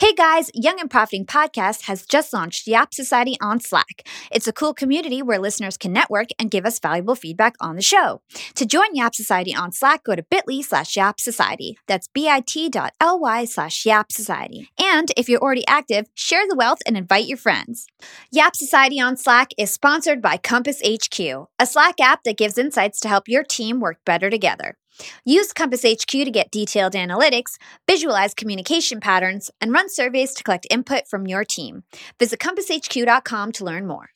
Hey guys, Young and Profiting Podcast has just launched Yap Society on Slack. It's a cool community where listeners can network and give us valuable feedback on the show. To join Yap Society on Slack, go to bit.ly/Yap Society. That's bit.ly/Yap Society. And if you're already active, share the wealth and invite your friends. Yap Society on Slack is sponsored by Compass HQ, a Slack app that gives insights to help your team work better together. Use Compass HQ to get detailed analytics, visualize communication patterns, and run surveys to collect input from your team. Visit compasshq.com to learn more.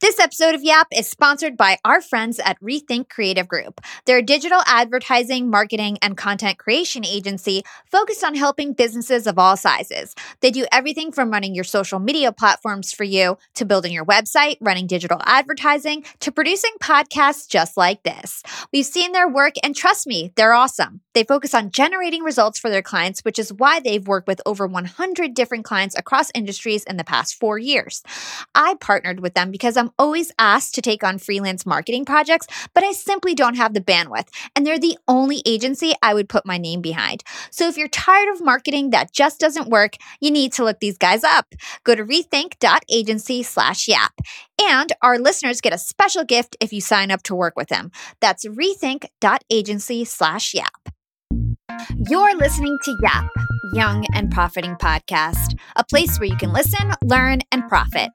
This episode of Yap is sponsored by our friends at Rethink Creative Group. They're a digital advertising, marketing, and content creation agency focused on helping businesses of all sizes. They do everything from running your social media platforms for you, to building your website, running digital advertising, to producing podcasts just like this. We've seen their work, and trust me, they're awesome. They focus on generating results for their clients, which is why they've worked with over 100 different clients across industries in the past 4 years. I partnered with them because I'm always asked to take on freelance marketing projects, but I simply don't have the bandwidth, and they're the only agency I would put my name behind. So if you're tired of marketing that just doesn't work, you need to look these guys up. Go to rethink.agency/yap. And our listeners get a special gift if you sign up to work with them. That's rethink.agency/yap. You're listening to Yap, Young and Profiting Podcast, a place where you can listen, learn, and profit.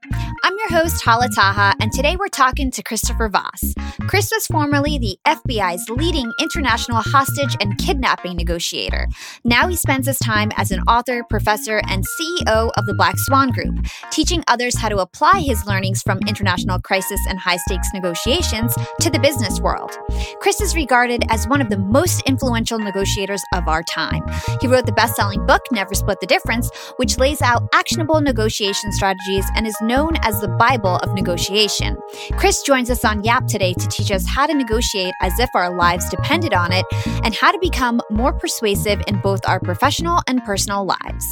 I'm your host, Hala Taha, and today we're talking to Christopher Voss. Chris was formerly the FBI's leading international hostage and kidnapping negotiator. Now he spends his time as an author, professor, and CEO of the Black Swan Group, teaching others how to apply his learnings from international crisis and high-stakes negotiations to the business world. Chris is regarded as one of the most influential negotiators of our time. He wrote the best-selling book, Never Split the Difference, which lays out actionable negotiation strategies and is known as the Bible of negotiation. Chris joins us on Yap today to teach us how to negotiate as if our lives depended on it and how to become more persuasive in both our professional and personal lives.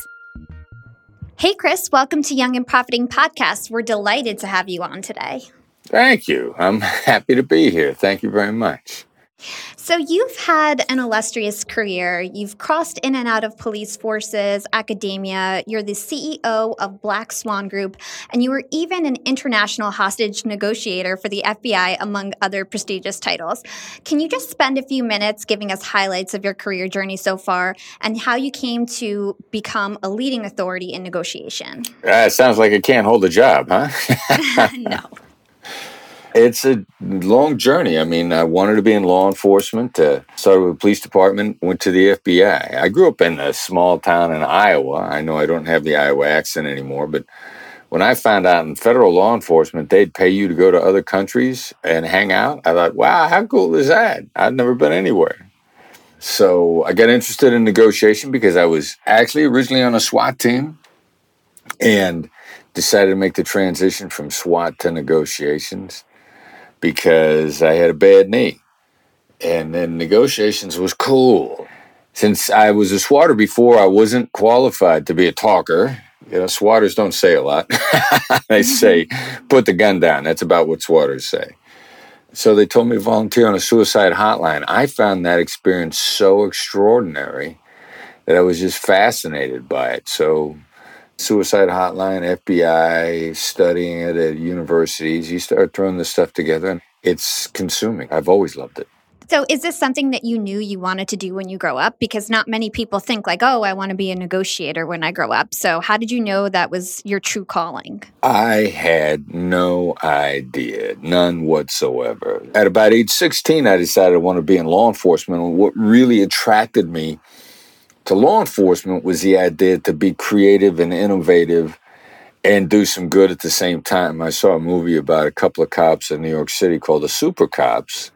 Hey, Chris, welcome to Young and Profiting Podcast. We're delighted to have you on today. Thank you. I'm happy to be here. Thank you very much. So you've had an illustrious career. You've crossed in and out of police forces, academia. You're the CEO of Black Swan Group, and you were even an international hostage negotiator for the FBI, among other prestigious titles. Can you just spend a few minutes giving us highlights of your career journey so far and how you came to become a leading authority in negotiation? It sounds like I can't hold a job, huh? No. It's a long journey. I mean, I wanted to be in law enforcement. Started with the police department, went to the FBI. I grew up in a small town in Iowa. I know I don't have the Iowa accent anymore, but when I found out in federal law enforcement, they'd pay you to go to other countries and hang out, I thought, wow, how cool is that? I'd never been anywhere. So I got interested in negotiation because I was actually originally on a SWAT team and decided to make the transition from SWAT to negotiations, because I had a bad knee. And then negotiations was cool. Since I was a swatter before, I wasn't qualified to be a talker. You know, swatters don't say a lot. They say, put the gun down. That's about what swatters say. So they told me to volunteer on a suicide hotline. I found that experience so extraordinary that I was just fascinated by it. So suicide hotline, FBI, studying it at universities. You start throwing this stuff together and it's consuming. I've always loved it. So is this something that you knew you wanted to do when you grow up? Because not many people think like, oh, I want to be a negotiator when I grow up. So how did you know that was your true calling? I had no idea, none whatsoever. At about age 16, I decided I wanted to be in law enforcement. What really attracted me to law enforcement was the idea to be creative and innovative and do some good at the same time. I saw a movie about a couple of cops in New York City called The Super Cops,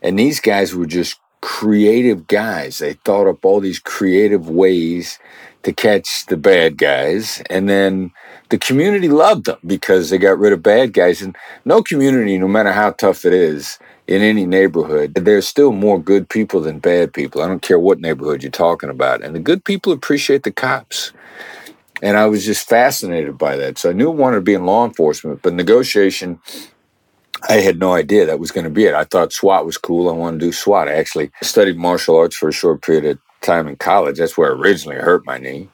and these guys were just creative guys. They thought up all these creative ways to catch the bad guys, and then the community loved them because they got rid of bad guys. And no community, no matter how tough it is, in any neighborhood, there's still more good people than bad people. I don't care what neighborhood you're talking about. And the good people appreciate the cops. And I was just fascinated by that. So I knew I wanted to be in law enforcement, but negotiation, I had no idea that was going to be it. I thought SWAT was cool. I wanted to do SWAT. I actually studied martial arts for a short period of time in college. That's where I originally hurt my knee.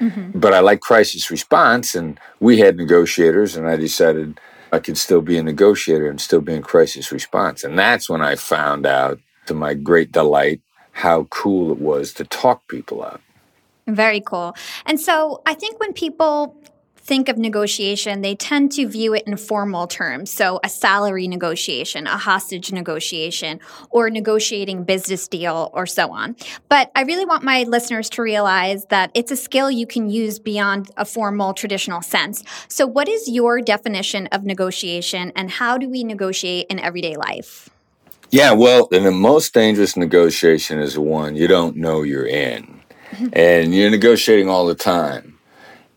Mm-hmm. But I like crisis response, and we had negotiators, and I decided I could still be a negotiator and still be in crisis response. And that's when I found out, to my great delight, how cool it was to talk people out. Very cool. And so I think when people think of negotiation, they tend to view it in formal terms. So a salary negotiation, a hostage negotiation, or negotiating business deal, or so on. But I really want my listeners to realize that it's a skill you can use beyond a formal traditional sense. So what is your definition of negotiation, and how do we negotiate in everyday life? Yeah, well, the most dangerous negotiation is the one you don't know you're in. And you're negotiating all the time.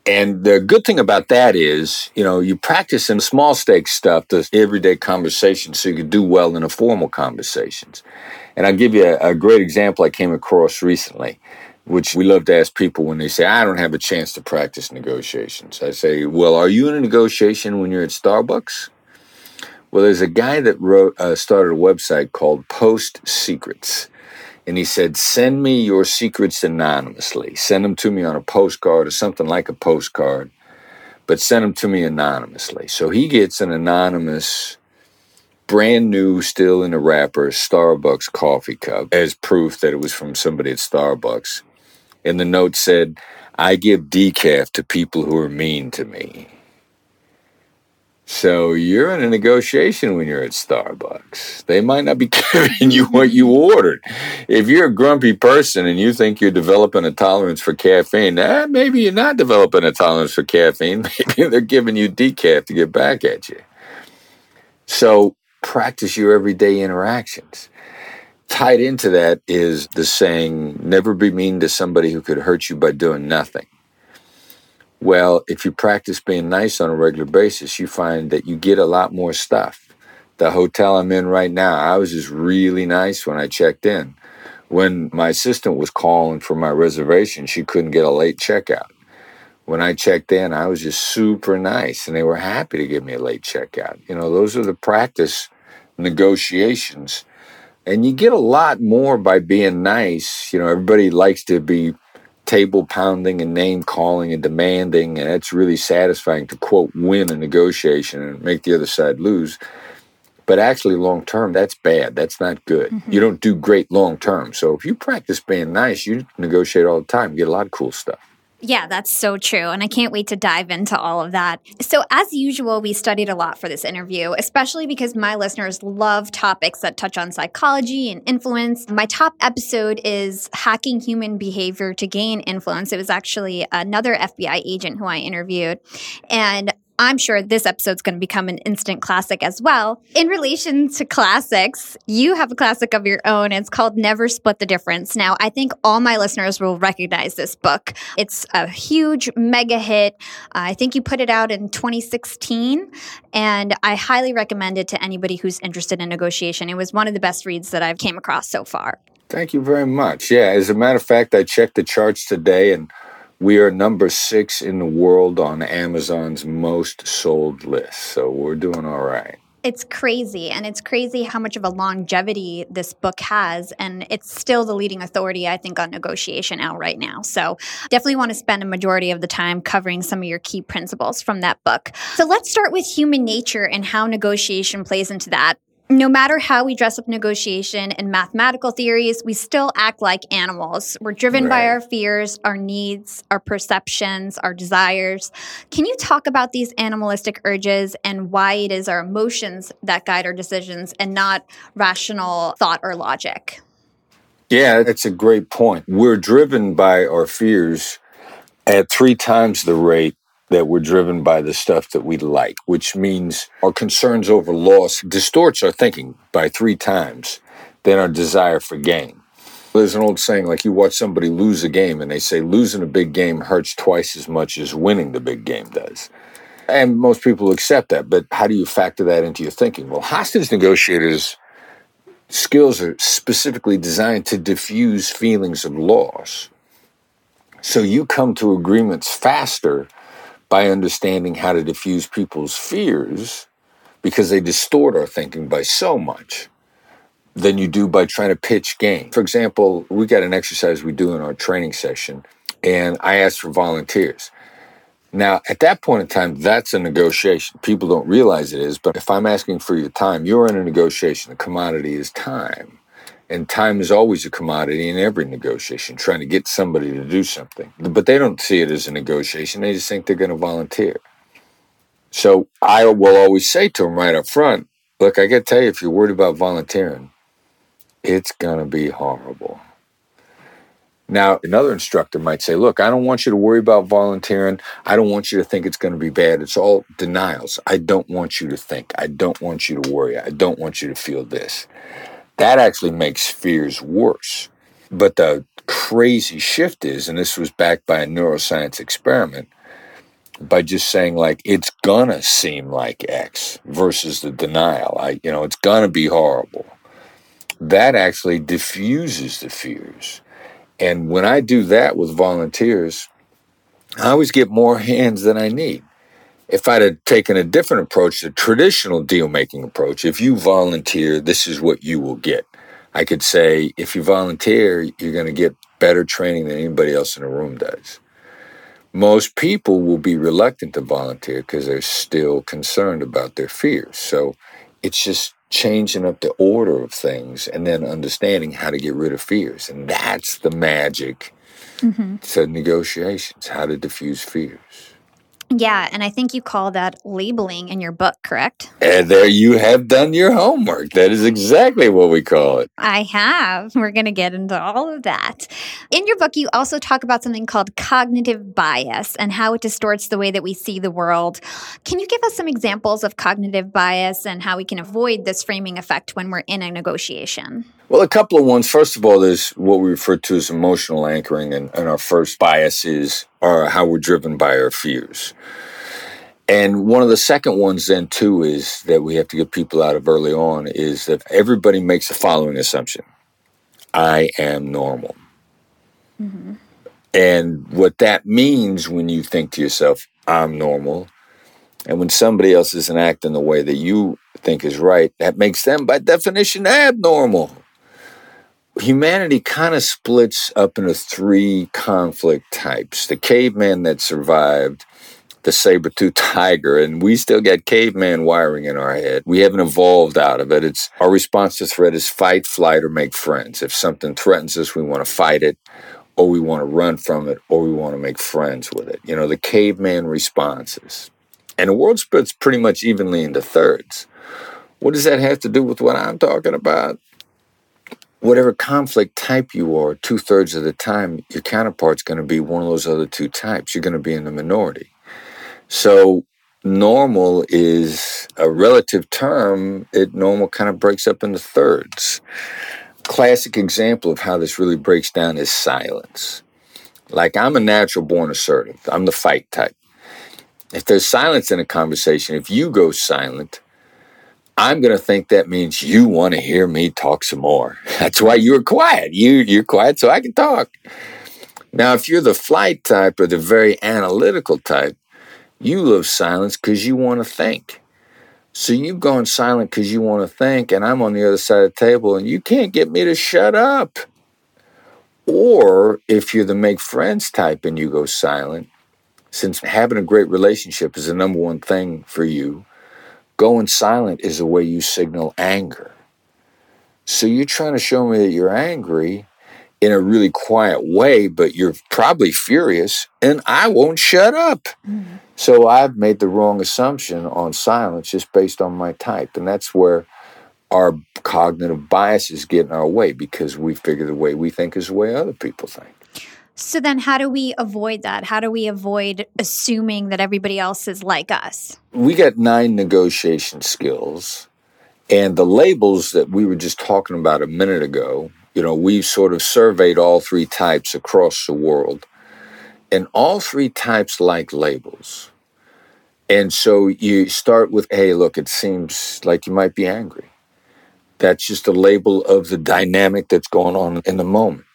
And the good thing about that is, you know, you practice in small stakes stuff, the everyday conversation, so you can do well in the formal conversations. And I'll give you a great example I came across recently, which we love to ask people when they say, I don't have a chance to practice negotiations. I say, well, are you in a negotiation when you're at Starbucks? Well, there's a guy that started a website called Post Secrets. And he said, send me your secrets anonymously. Send them to me on a postcard or something like a postcard, but send them to me anonymously. So he gets an anonymous, brand new, still in a wrapper, Starbucks coffee cup as proof that it was from somebody at Starbucks. And the note said, I give decaf to people who are mean to me. So you're in a negotiation when you're at Starbucks. They might not be carrying you what you ordered. If you're a grumpy person and you think you're developing a tolerance for caffeine, maybe you're not developing a tolerance for caffeine. Maybe they're giving you decaf to get back at you. So practice your everyday interactions. Tied into that is the saying, never be mean to somebody who could hurt you by doing nothing. Well, if you practice being nice on a regular basis, you find that you get a lot more stuff. The hotel I'm in right now, I was just really nice when I checked in. When my assistant was calling for my reservation, she couldn't get a late checkout. When I checked in, I was just super nice, and they were happy to give me a late checkout. You know, those are the practice negotiations. And you get a lot more by being nice. You know, everybody likes to be table pounding and name calling and demanding, and it's really satisfying to, quote, win a negotiation and make the other side lose. But actually, long term, that's bad. That's not good. Mm-hmm. You don't do great long term. So if you practice being nice, you negotiate all the time, you get a lot of cool stuff. Yeah, that's so true. And I can't wait to dive into all of that. So as usual, we studied a lot for this interview, especially because my listeners love topics that touch on psychology and influence. My top episode is Hacking Human Behavior to Gain Influence. It was actually another FBI agent who I interviewed. And I'm sure this episode's going to become an instant classic as well. In relation to classics, you have a classic of your own. It's called Never Split the Difference. Now, I think all my listeners will recognize this book. It's a huge mega hit. I think you put it out in 2016, and I highly recommend it to anybody who's interested in negotiation. It was one of the best reads that I've came across so far. Thank you very much. Yeah, as a matter of fact, I checked the charts today, and we are number 6 in the world on Amazon's most sold list, so we're doing all right. It's crazy, and it's crazy how much of a longevity this book has, and it's still the leading authority, I think, on negotiation out right now. So definitely want to spend a majority of the time covering some of your key principles from that book. So let's start with human nature and how negotiation plays into that. No matter how we dress up negotiation and mathematical theories, we still act like animals. We're driven by our fears, our needs, our perceptions, our desires. Can you talk about these animalistic urges and why it is our emotions that guide our decisions and not rational thought or logic? Yeah, that's a great point. We're driven by our fears at 3 times the rate that we're driven by the stuff that we like, which means our concerns over loss distorts our thinking by 3 times than our desire for gain. There's an old saying, like you watch somebody lose a game and they say losing a big game hurts twice as much as winning the big game does. And most people accept that, but how do you factor that into your thinking? Well, hostage negotiators' skills are specifically designed to diffuse feelings of loss. So you come to agreements faster by understanding how to diffuse people's fears, because they distort our thinking by so much, than you do by trying to pitch game. For example, we got an exercise we do in our training session and I asked for volunteers. Now, at that point in time, that's a negotiation. People don't realize it is, but if I'm asking for your time, you're in a negotiation. The commodity is time. And time is always a commodity in every negotiation, trying to get somebody to do something. But they don't see it as a negotiation. They just think they're going to volunteer. So I will always say to them right up front, look, I got to tell you, if you're worried about volunteering, it's going to be horrible. Now, another instructor might say, look, I don't want you to worry about volunteering. I don't want you to think it's going to be bad. It's all denials. I don't want you to think. I don't want you to worry. I don't want you to feel this. That actually makes fears worse. But the crazy shift is, and this was backed by a neuroscience experiment, by just saying, like, it's going to seem like X versus the denial. It's going to be horrible. That actually diffuses the fears. And when I do that with volunteers, I always get more hands than I need. If I'd have taken a different approach, the traditional deal-making approach, if you volunteer, this is what you will get. I could say, if you volunteer, you're going to get better training than anybody else in the room does. Most people will be reluctant to volunteer because they're still concerned about their fears. So it's just changing up the order of things and then understanding how to get rid of fears. And that's the magic to negotiations, how to diffuse fears. Yeah, and I think you call that labeling in your book, correct? And there you have done your homework. That is exactly what we call it. I have. We're going to get into all of that. In your book, you also talk about something called cognitive bias and how it distorts the way that we see the world. Can you give us some examples of cognitive bias and how we can avoid this framing effect when we're in a negotiation? Well, a couple of ones. First of all, there's what we refer to as emotional anchoring, and our first bias is how we're driven by our fears. And one of the second ones then, too, is that we have to get people out of early on is that everybody makes the following assumption. I am normal. Mm-hmm. And what that means when you think to yourself, I'm normal, and when somebody else isn't acting the way that you think is right, that makes them, by definition, abnormal. Humanity kind of splits up into three conflict types. The caveman that survived, the saber-toothed tiger, and we still got caveman wiring in our head. We haven't evolved out of it. It's our response to threat is fight, flight, or make friends. If something threatens us, we want to fight it, or we want to run from it, or we want to make friends with it. The caveman responses. And the world splits pretty much evenly into thirds. What does that have to do with what I'm talking about? Whatever conflict type you are, 2/3 of the time, your counterpart's going to be one of those other two types. You're going to be in the minority. So normal is a relative term. Normal kind of breaks up into thirds. Classic example of how this really breaks down is silence. Like, I'm a natural born assertive. I'm the fight type. If there's silence in a conversation, if you go silent, I'm going to think that means you want to hear me talk some more. That's why you were quiet. You're quiet so I can talk. Now, if you're the flight type or the very analytical type, you love silence because you want to think. So you've gone silent because you want to think, and I'm on the other side of the table, and you can't get me to shut up. Or if you're the make friends type and you go silent, since having a great relationship is the number one thing for you, going silent is the way you signal anger. So you're trying to show me that you're angry in a really quiet way, but you're probably furious, and I won't shut up. Mm-hmm. So I've made the wrong assumption on silence just based on my type. And that's where our cognitive biases get in our way, because we figure the way we think is the way other people think. So then how do we avoid that? How do we avoid assuming that everybody else is like us? We got 9 negotiation skills, and the labels that we were just talking about a minute ago, we've sort of surveyed all 3 types across the world, and all 3 types like labels. And so you start with, hey, look, it seems like you might be angry. That's just a label of the dynamic that's going on in the moment.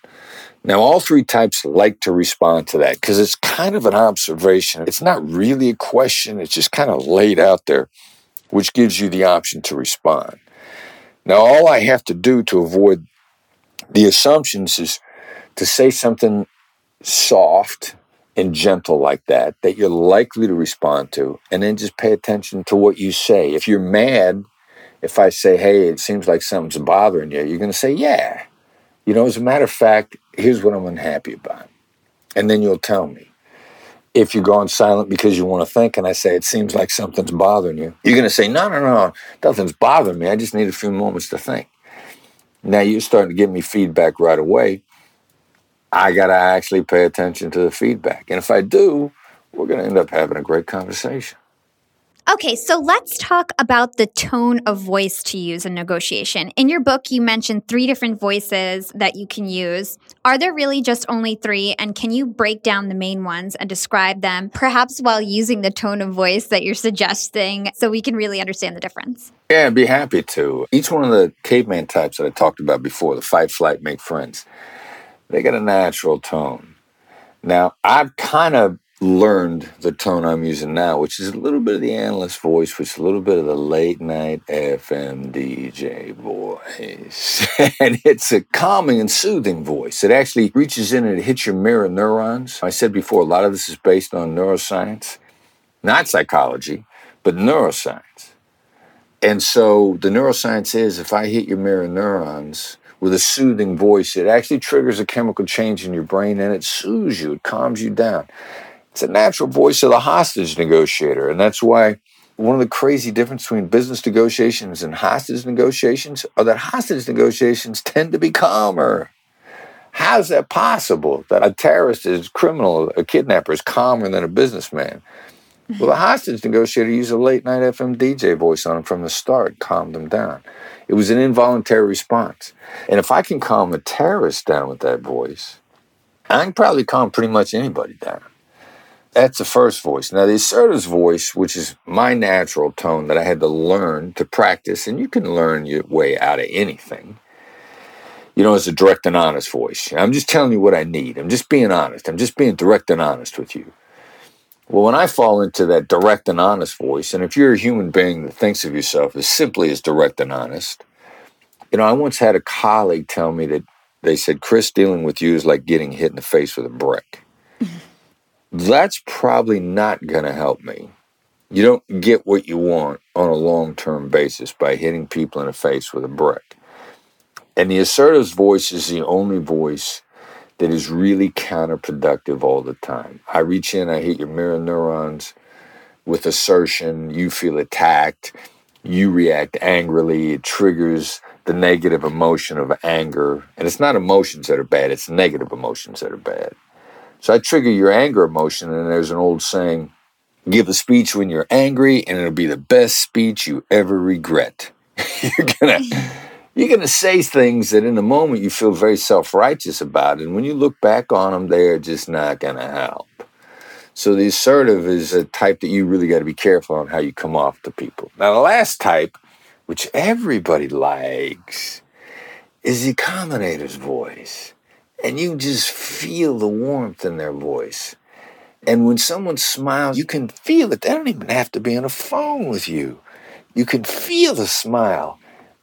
Now, all 3 types like to respond to that because it's kind of an observation. It's not really a question. It's just kind of laid out there, which gives you the option to respond. Now, all I have to do to avoid the assumptions is to say something soft and gentle like that, that you're likely to respond to, and then just pay attention to what you say. If you're mad, if I say, hey, it seems like something's bothering you, you're going to say, yeah. You know, as a matter of fact, here's what I'm unhappy about. And then you'll tell me. If you're going silent because you want to think, and I say, it seems like something's bothering you, you're going to say, no, nothing's bothering me. I just need a few moments to think. Now you're starting to give me feedback right away. I got to actually pay attention to the feedback. And if I do, we're going to end up having a great conversation. Okay, so let's talk about the tone of voice to use in negotiation. In your book, you mentioned 3 different voices that you can use. Are there really just only 3? And can you break down the main ones and describe them, perhaps while using the tone of voice that you're suggesting, so we can really understand the difference? Yeah, I'd be happy to. Each one of the caveman types that I talked about before, the fight, flight, make friends, they got a natural tone. Now, I've kind of learned the tone I'm using now, which is a little bit of the analyst voice, which is a little bit of the late night FM DJ voice. And it's a calming and soothing voice. It actually reaches in and it hits your mirror neurons. I said before, a lot of this is based on neuroscience, not psychology, but neuroscience. And so the neuroscience is, if I hit your mirror neurons with a soothing voice, it actually triggers a chemical change in your brain and it soothes you, it calms you down. It's a natural voice of the hostage negotiator. And that's why one of the crazy differences between business negotiations and hostage negotiations are that hostage negotiations tend to be calmer. How is that possible that a terrorist, a criminal, a kidnapper is calmer than a businessman? Well, the hostage negotiator used a late night FM DJ voice on him from the start, calmed him down. It was an involuntary response. And if I can calm a terrorist down with that voice, I can probably calm pretty much anybody down. That's the first voice. Now, the assertive voice, which is my natural tone that I had to learn to practice, and you can learn your way out of anything, you know, is a direct and honest voice. I'm just telling you what I need. I'm just being honest. I'm just being direct and honest with you. Well, when I fall into that direct and honest voice, and if you're a human being that thinks of yourself as simply as direct and honest, you know, I once had a colleague tell me that they said, Chris, dealing with you is like getting hit in the face with a brick. That's probably not going to help me. You don't get what you want on a long-term basis by hitting people in the face with a brick. And the assertive voice is the only voice that is really counterproductive all the time. I reach in, I hit your mirror neurons with assertion. You feel attacked. You react angrily. It triggers the negative emotion of anger. And it's not emotions that are bad. It's negative emotions that are bad. So I trigger your anger emotion, and there's an old saying, give a speech when you're angry, and it'll be the best speech you ever regret. You're gonna say things that in the moment you feel very self-righteous about, and when you look back on them, they're just not going to help. So the assertive is a type that you really got to be careful on how you come off to people. Now, the last type, which everybody likes, is the accommodator's voice. And you just feel the warmth in their voice. And when someone smiles, you can feel it. They don't even have to be on the phone with you. You can feel the smile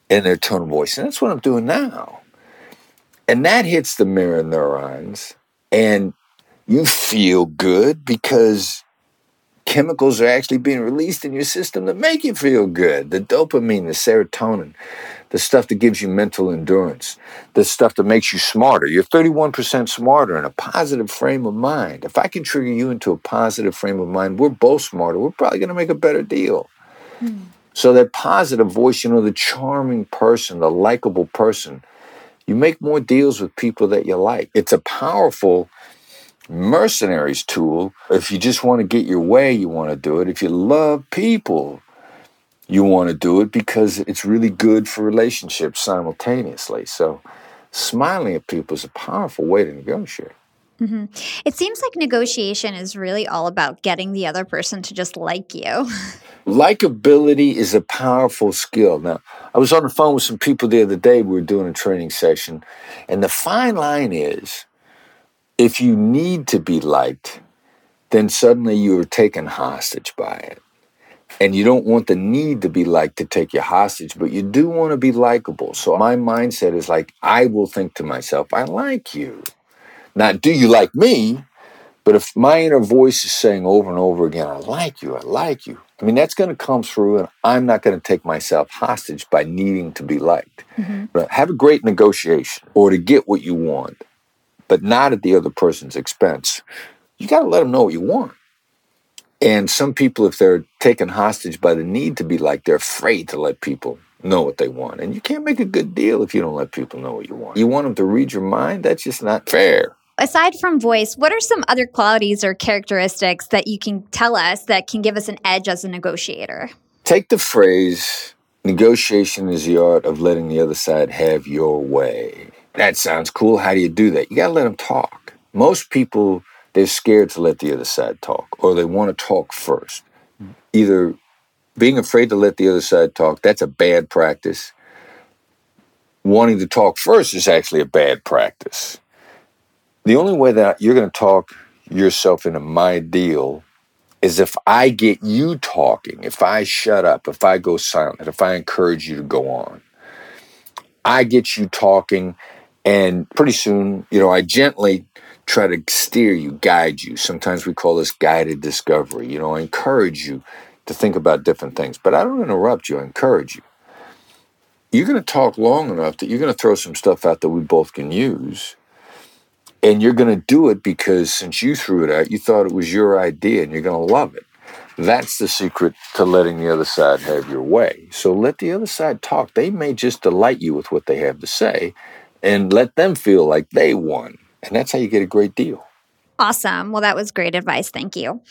in their tone of voice. And that's what I'm doing now. And that hits the mirror neurons. And you feel good because chemicals are actually being released in your system that make you feel good. The dopamine, the serotonin, the stuff that gives you mental endurance, the stuff that makes you smarter. You're 31% smarter in a positive frame of mind. If I can trigger you into a positive frame of mind, we're both smarter. We're probably going to make a better deal. So that positive voice, you know, the charming person, the likable person, you make more deals with people that you like. It's a powerful mercenaries tool. If you just want to get your way, you want to do it. If you love people, you want to do it because it's really good for relationships simultaneously. So smiling at people is a powerful way to negotiate. Mm-hmm. It seems like negotiation is really all about getting the other person to just like you. Likeability is a powerful skill. Now, I was on the phone with some people the other day. We were doing a training session. And the fine line is, if you need to be liked, then suddenly you are taken hostage by it. And you don't want the need to be liked to take you hostage, but you do want to be likable. So my mindset is like, I will think to myself, I like you. Not do you like me, but if my inner voice is saying over and over again, I like you. I mean, that's going to come through, and I'm not going to take myself hostage by needing to be liked. Mm-hmm. But have a great negotiation or to get what you want, but not at the other person's expense. You got to let them know what you want. And some people, if they're taken hostage by the need to be liked, they're afraid to let people know what they want. And you can't make a good deal if you don't let people know what you want. You want them to read your mind? That's just not fair. Aside from voice, what are some other qualities or characteristics that you can tell us that can give us an edge as a negotiator? Take the phrase, negotiation is the art of letting the other side have your way. That sounds cool. How do you do that? You got to let them talk. Most people, they're scared to let the other side talk, or they want to talk first. Either being afraid to let the other side talk, that's a bad practice. Wanting to talk first is actually a bad practice. The only way that you're going to talk yourself into my deal is if I get you talking, if I shut up, if I go silent, if I encourage you to go on. I get you talking, and pretty soon, I gently try to steer you, guide you. Sometimes we call this guided discovery. I encourage you to think about different things, but I don't interrupt you, I encourage you. You're going to talk long enough that you're going to throw some stuff out that we both can use. And you're going to do it because since you threw it out, you thought it was your idea and you're going to love it. That's the secret to letting the other side have your way. So let the other side talk. They may just delight you with what they have to say and let them feel like they won. And that's how you get a great deal. Awesome. Well, that was great advice. Thank you.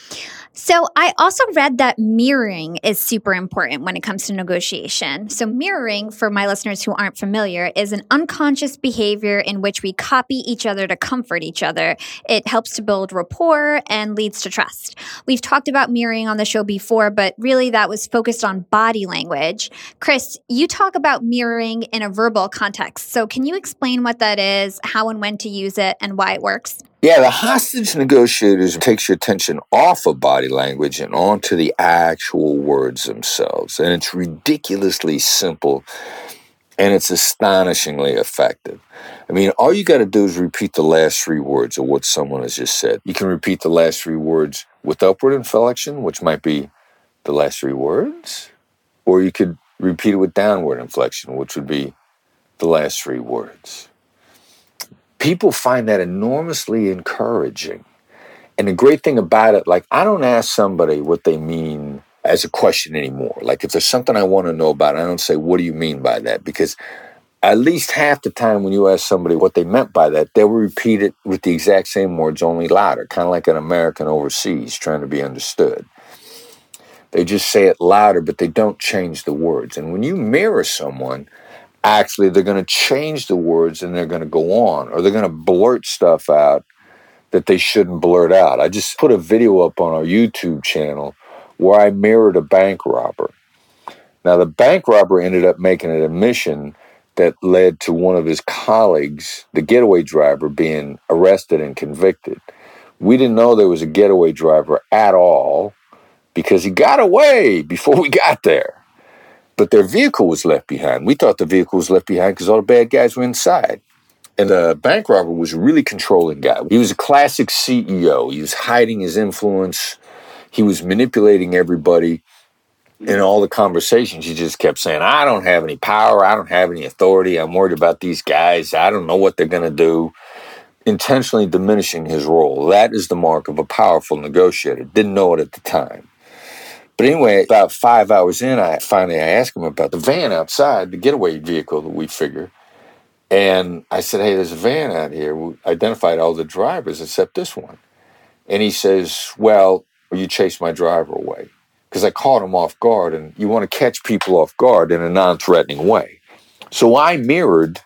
So I also read that mirroring is super important when it comes to negotiation. So mirroring, for my listeners who aren't familiar, is an unconscious behavior in which we copy each other to comfort each other. It helps to build rapport and leads to trust. We've talked about mirroring on the show before, but really that was focused on body language. Chris, you talk about mirroring in a verbal context. So can you explain what that is, how and when to use it, and why it works? Yeah, the hostage negotiators takes your attention off of body language and onto the actual words themselves. And it's ridiculously simple, and it's astonishingly effective. I mean, all you got to do is repeat the last three words of what someone has just said. You can repeat the last three words with upward inflection, which might be the last three words, or you could repeat it with downward inflection, which would be the last three words. People find that enormously encouraging. And the great thing about it, I don't ask somebody what they mean as a question anymore. If there's something I want to know about, I don't say, what do you mean by that? Because at least half the time when you ask somebody what they meant by that, they will repeat it with the exact same words, only louder, kind of like an American overseas trying to be understood. They just say it louder, but they don't change the words. And when you mirror someone, actually, they're going to change the words and they're going to go on, or they're going to blurt stuff out that they shouldn't blurt out. I just put a video up on our YouTube channel where I mirrored a bank robber. Now, the bank robber ended up making an admission that led to one of his colleagues, the getaway driver, being arrested and convicted. We didn't know there was a getaway driver at all because he got away before we got there. But their vehicle was left behind. We thought the vehicle was left behind because all the bad guys were inside. And the bank robber was a really controlling guy. He was a classic CEO. He was hiding his influence. He was manipulating everybody. In all the conversations, he just kept saying, I don't have any power. I don't have any authority. I'm worried about these guys. I don't know what they're going to do. Intentionally diminishing his role. That is the mark of a powerful negotiator. Didn't know it at the time. But anyway, about 5 hours in, I asked him about the van outside, the getaway vehicle that we figure. And I said, hey, there's a van out here. We identified all the drivers except this one. And he says, well, you chased my driver away. Because I caught him off guard, and you want to catch people off guard in a non-threatening way. So I mirrored,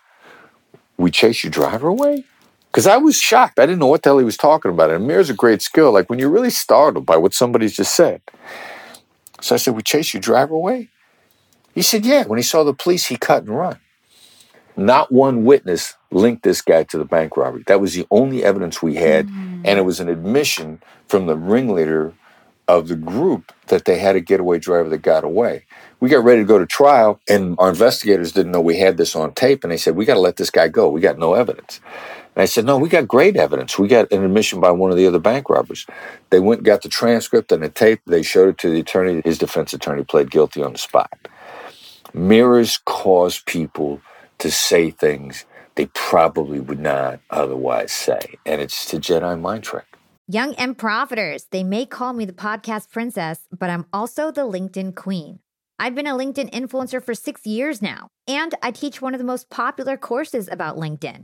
we chased your driver away? Because I was shocked. I didn't know what the hell he was talking about. And mirror's a great skill, when you're really startled by what somebody's just said. So I said, we chased your driver away? He said, yeah. When he saw the police, he cut and run. Not one witness linked this guy to the bank robbery. That was the only evidence we had. Mm-hmm. And it was an admission from the ringleader of the group that they had a getaway driver that got away. We got ready to go to trial, and our investigators didn't know we had this on tape. And they said, we got to let this guy go. We got no evidence. And I said, no, we got great evidence. We got an admission by one of the other bank robbers. They went and got the transcript and the tape. They showed it to the attorney. His defense attorney pled guilty on the spot. Mirrors cause people to say things they probably would not otherwise say. And it's the Jedi mind trick. Young and Profiters, they may call me the podcast princess, but I'm also the LinkedIn queen. I've been a LinkedIn influencer for 6 years now, and I teach one of the most popular courses about LinkedIn.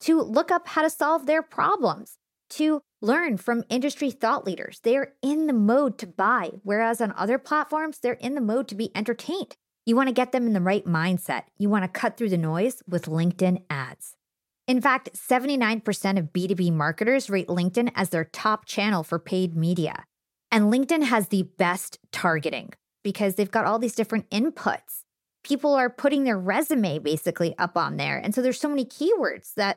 to look up how to solve their problems, to learn from industry thought leaders. They are in the mode to buy, whereas on other platforms, they're in the mode to be entertained. You want to get them in the right mindset. You want to cut through the noise with LinkedIn ads. In fact, 79% of B2B marketers rate LinkedIn as their top channel for paid media. And LinkedIn has the best targeting because they've got all these different inputs. People are putting their resume basically up on there. And so there's so many keywords that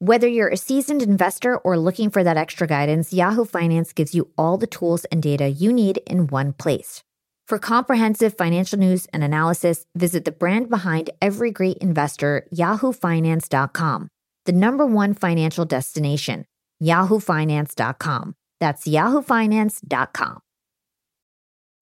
Whether you're a seasoned investor or looking for that extra guidance, Yahoo Finance gives you all the tools and data you need in one place. For comprehensive financial news and analysis, visit the brand behind every great investor, yahoofinance.com, the #1 financial destination, yahoofinance.com. That's yahoofinance.com.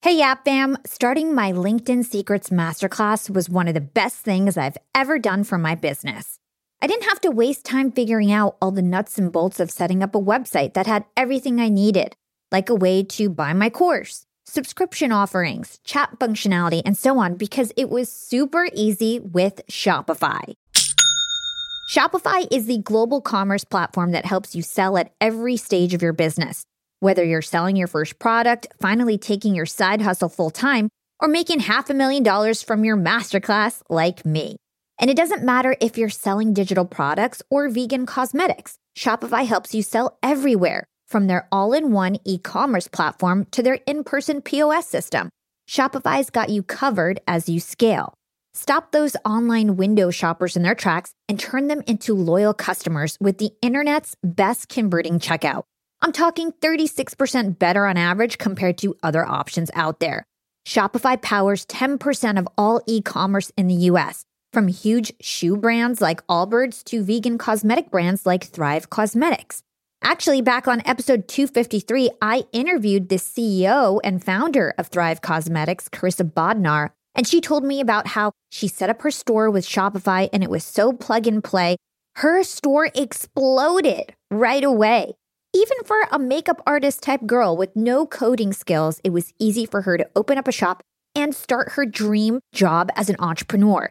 Hey, Yap Fam! Starting my LinkedIn Secrets Masterclass was one of the best things I've ever done for my business. I didn't have to waste time figuring out all the nuts and bolts of setting up a website that had everything I needed, like a way to buy my course, subscription offerings, chat functionality, and so on, because it was super easy with Shopify. Shopify is the global commerce platform that helps you sell at every stage of your business, whether you're selling your first product, finally taking your side hustle full time, or making $500,000 from your masterclass like me. And it doesn't matter if you're selling digital products or vegan cosmetics. Shopify helps you sell everywhere, from their all-in-one e-commerce platform to their in-person POS system. Shopify's got you covered as you scale. Stop those online window shoppers in their tracks and turn them into loyal customers with the internet's best converting checkout. I'm talking 36% better on average compared to other options out there. Shopify powers 10% of all e-commerce in the U.S., from huge shoe brands like Allbirds to vegan cosmetic brands like Thrive Cosmetics. Actually, back on episode 253, I interviewed the CEO and founder of Thrive Cosmetics, Carissa Bodnar, and she told me about how she set up her store with Shopify and it was so plug and play. Her store exploded right away. Even for a makeup artist type girl with no coding skills, it was easy for her to open up a shop and start her dream job as an entrepreneur.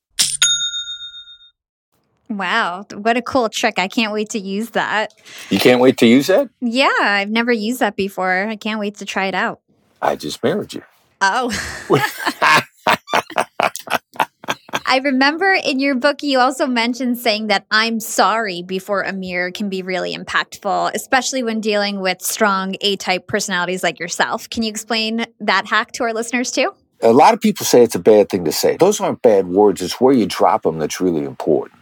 Wow, what a cool trick. I can't wait to use that. You can't wait to use that? Yeah, I've never used that before. I can't wait to try it out. I just married you. Oh. I remember in your book, you also mentioned saying that "I'm sorry" before a mirror can be really impactful, especially when dealing with strong A-type personalities like yourself. Can you explain that hack to our listeners too? A lot of people say it's a bad thing to say. Those aren't bad words. It's where you drop them that's really important.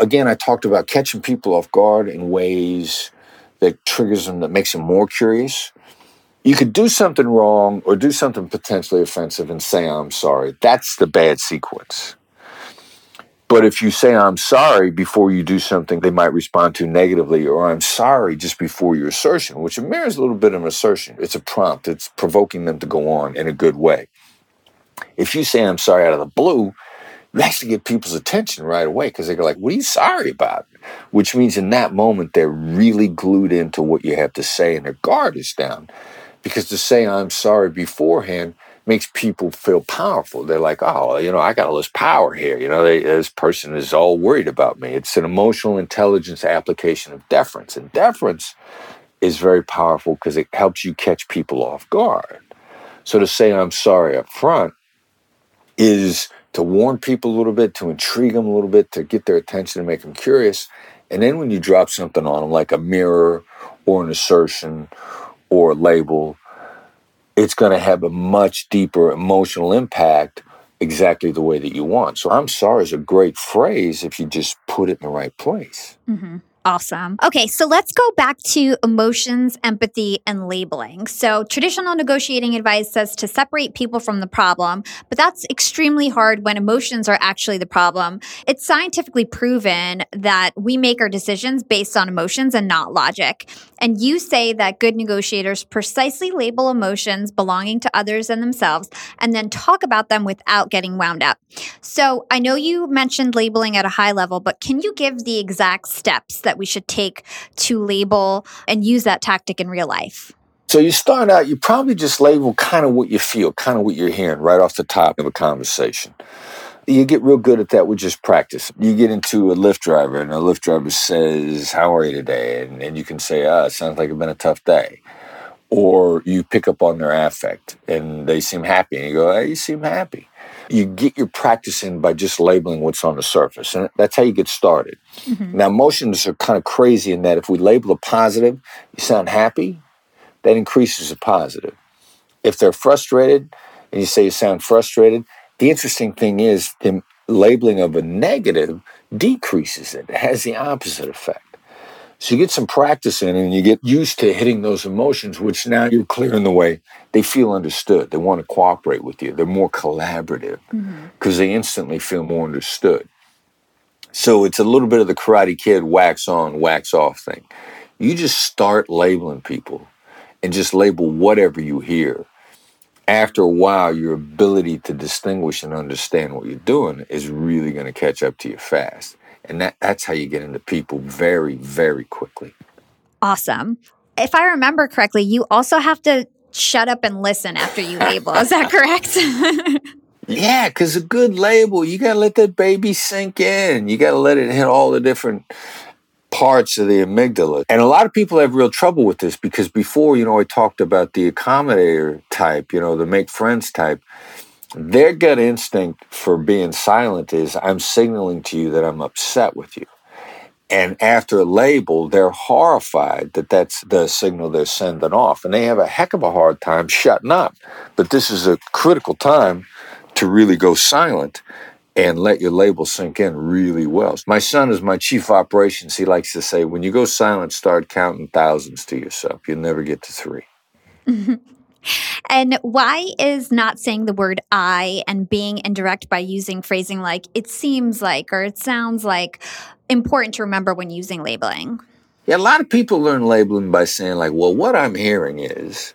Again, I talked about catching people off guard in ways that triggers them, that makes them more curious. You could do something wrong or do something potentially offensive and say, "I'm sorry." That's the bad sequence. But if you say, "I'm sorry," before you do something they might respond to negatively, or "I'm sorry" just before your assertion, which a mirror is a little bit of an assertion. It's a prompt. It's provoking them to go on in a good way. If you say, "I'm sorry," out of the blue, you actually get people's attention right away because they go like, "What are you sorry about?" Which means in that moment, they're really glued into what you have to say and their guard is down. Because to say "I'm sorry" beforehand makes people feel powerful. They're like, "Oh, you know, I got all this power here. You know, this person is all worried about me." It's an emotional intelligence application of deference. And deference is very powerful because it helps you catch people off guard. So to say "I'm sorry" up front is to warn people a little bit, to intrigue them a little bit, to get their attention and make them curious. And then when you drop something on them, like a mirror or an assertion or a label, it's going to have a much deeper emotional impact exactly the way that you want. So "I'm sorry" is a great phrase if you just put it in the right place. Mm-hmm. Awesome. Okay, so let's go back to emotions, empathy, and labeling. So traditional negotiating advice says to separate people from the problem, but that's extremely hard when emotions are actually the problem. It's scientifically proven that we make our decisions based on emotions and not logic. And you say that good negotiators precisely label emotions belonging to others and themselves, and then talk about them without getting wound up. So I know you mentioned labeling at a high level, but can you give the exact steps that we should take to label and use that tactic in real life? So you start out, you probably just label kind of what you feel, kind of what you're hearing right off the top of a conversation. You get real good at that with just practice. You get into a Lyft driver and a Lyft driver says, "How are you today?" And you can say, "Ah, it sounds like it's been a tough day." Or you pick up on their affect and they seem happy and you go, "Hey, you seem happy." You get your practice in by just labeling what's on the surface. And that's how you get started. Mm-hmm. Now, emotions are kind of crazy in that if we label a positive, "You sound happy," that increases the positive. If they're frustrated and you say, "You sound frustrated," the interesting thing is the labeling of a negative decreases it. It has the opposite effect. So you get some practice in and you get used to hitting those emotions, which now you're clearing the way. They feel understood. They want to cooperate with you. They're more collaborative because they instantly feel more understood. So it's a little bit of the Karate Kid wax on, wax off thing. You just start labeling people and just label whatever you hear. After a while, your ability to distinguish and understand what you're doing is really going to catch up to you fast. And that's how you get into people very, very quickly. Awesome. If I remember correctly, you also have to shut up and listen after you label. Is that correct? Yeah, because a good label, you got to let that baby sink in. You got to let it hit all the different parts of the amygdala. And a lot of people have real trouble with this because before, you know, I talked about the accommodator type, you know, the make friends type. Their gut instinct for being silent is, "I'm signaling to you that I'm upset with you." And after a label, they're horrified that that's the signal they're sending off. And they have a heck of a hard time shutting up. But this is a critical time to really go silent and let your label sink in really well. My son is my chief operations. He likes to say, when you go silent, start counting thousands to yourself. You'll never get to three. And why is not saying the word I and being indirect by using phrasing like it seems like or it sounds like important to remember when using labeling? Yeah, a lot of people learn labeling by saying like, well, what I'm hearing is,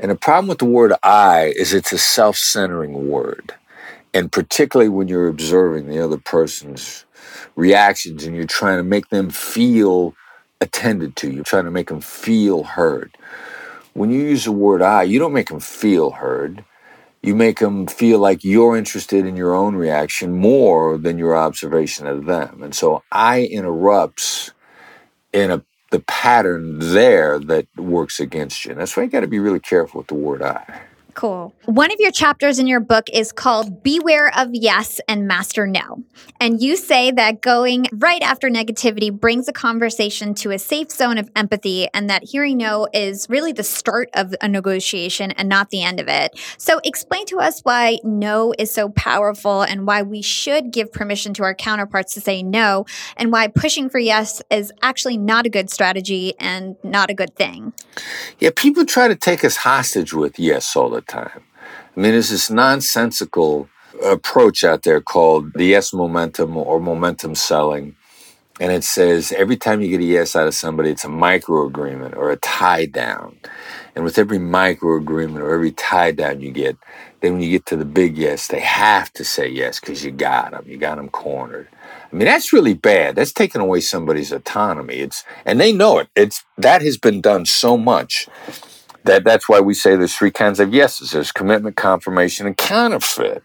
and the problem with the word I is it's a self-centering word. And particularly when you're observing the other person's reactions and you're trying to make them feel attended to, you're trying to make them feel heard. When you use the word I, you don't make them feel heard. You make them feel like you're interested in your own reaction more than your observation of them. And so I interrupts in the pattern there that works against you. And that's why you got to be really careful with the word I. Cool. One of your chapters in your book is called Beware of Yes and Master No. And you say that going right after negativity brings a conversation to a safe zone of empathy and that hearing no is really the start of a negotiation and not the end of it. So explain to us why no is so powerful and why we should give permission to our counterparts to say no and why pushing for yes is actually not a good strategy and not a good thing. Yeah, people try to take us hostage with yes all the time. I mean, there's this nonsensical approach out there called the yes momentum or momentum selling. And it says every time you get a yes out of somebody, it's a micro agreement or a tie down. And with every micro agreement or every tie down you get, then when you get to the big yes, they have to say yes because you got them. You got them cornered. I mean, that's really bad. That's taking away somebody's autonomy. And they know it. That has been done so much. That's why we say there's three kinds of yeses. There's commitment, confirmation, and counterfeit.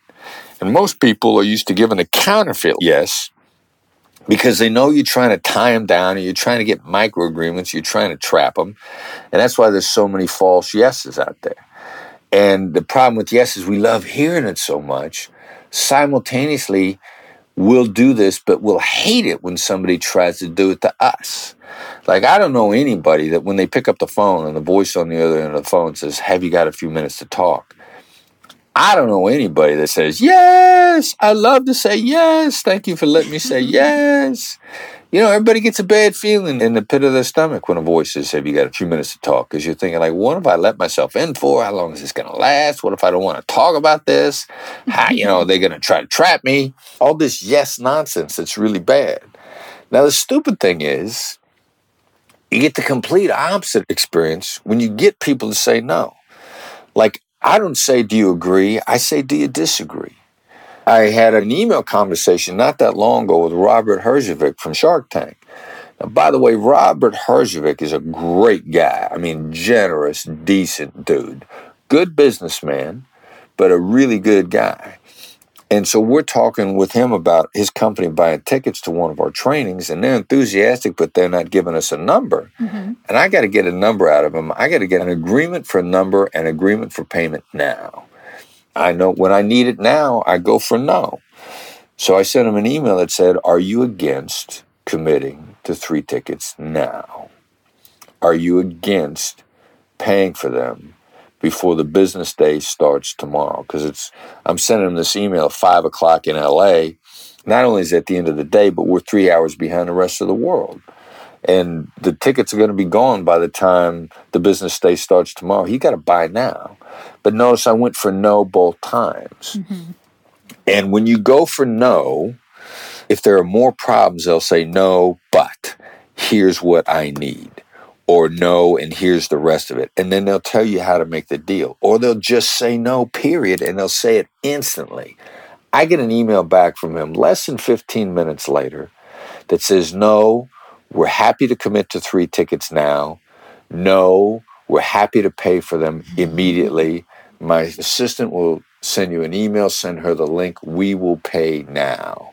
And most people are used to giving a counterfeit yes because they know you're trying to tie them down and you're trying to get micro agreements, you're trying to trap them. And that's why there's so many false yeses out there. And the problem with yes is we love hearing it so much. Simultaneously, we'll do this, but we'll hate it when somebody tries to do it to us. Like, I don't know anybody that when they pick up the phone and the voice on the other end of the phone says, have you got a few minutes to talk? I don't know anybody that says, yes, I love to say yes. Thank you for letting me say yes. You know, everybody gets a bad feeling in the pit of their stomach when a voice says, have you got a few minutes to talk? Because you're thinking like, what have I let myself in for? How long is this going to last? What if I don't want to talk about this? How, you know, they're going to try to trap me. All this yes nonsense, it's really bad. Now, the stupid thing is, you get the complete opposite experience when you get people to say no. Like, I don't say, do you agree? I say, do you disagree? I had an email conversation not that long ago with Robert Herjavec from Shark Tank. Now, by the way, Robert Herjavec is a great guy. I mean, generous, decent dude. Good businessman, but a really good guy. And so we're talking with him about his company buying tickets to one of our trainings, and they're enthusiastic, but they're not giving us a number. Mm-hmm. And I got to get a number out of them. I got to get an agreement for a number and agreement for payment now. I know when I need it now, I go for no. So I sent him an email that said, are you against committing to 3 tickets now? Are you against paying for them before the business day starts tomorrow? Because I'm sending them this email at 5 o'clock in L.A. Not only is it at the end of the day, but we're 3 hours behind the rest of the world. And the tickets are going to be gone by the time the business day starts tomorrow. You got to buy now. But notice I went for no both times. Mm-hmm. And when you go for no, if there are more problems, they'll say no, but here's what I need. Or no, and here's the rest of it. And then they'll tell you how to make the deal. Or they'll just say no, period, and they'll say it instantly. I get an email back from him less than 15 minutes later that says, no, we're happy to commit to 3 tickets now. No, we're happy to pay for them immediately. My assistant will send you an email, send her the link. We will pay now.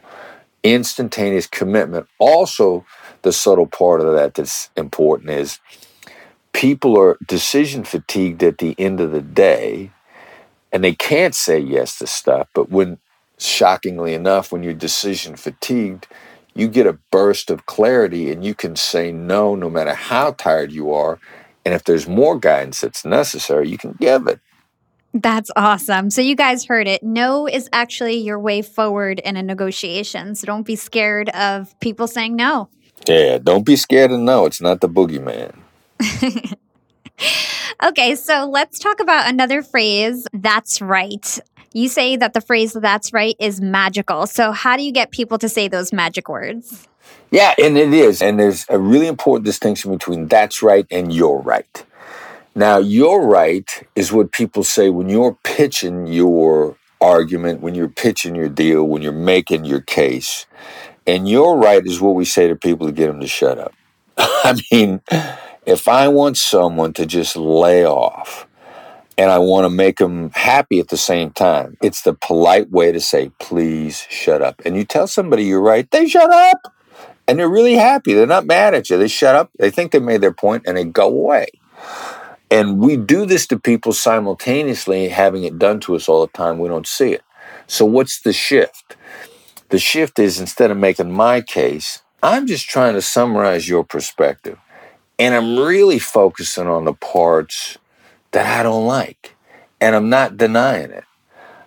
Instantaneous commitment. Also, the subtle part of that that's important is people are decision fatigued at the end of the day, and they can't say yes to stuff. But when, shockingly enough, when you're decision fatigued, you get a burst of clarity and you can say no, no matter how tired you are. And if there's more guidance that's necessary, you can give it. That's awesome. So you guys heard it. No is actually your way forward in a negotiation. So don't be scared of people saying no. Yeah, don't be scared of no. It's not the boogeyman. Okay, so let's talk about another phrase, that's right. You say that the phrase that's right is magical. So how do you get people to say those magic words? Yeah, and it is. And there's a really important distinction between that's right and you're right. Now, your right is what people say when you're pitching your argument, when you're pitching your deal, when you're making your case. And your right is what we say to people to get them to shut up. I mean, if I want someone to just lay off and I want to make them happy at the same time, it's the polite way to say, please shut up. And you tell somebody you're right, they shut up. And they're really happy. They're not mad at you. They shut up. They think they made their point and they go away. And we do this to people simultaneously, having it done to us all the time. We don't see it. So what's the shift? The shift is, instead of making my case, I'm just trying to summarize your perspective. And I'm really focusing on the parts that I don't like. And I'm not denying it.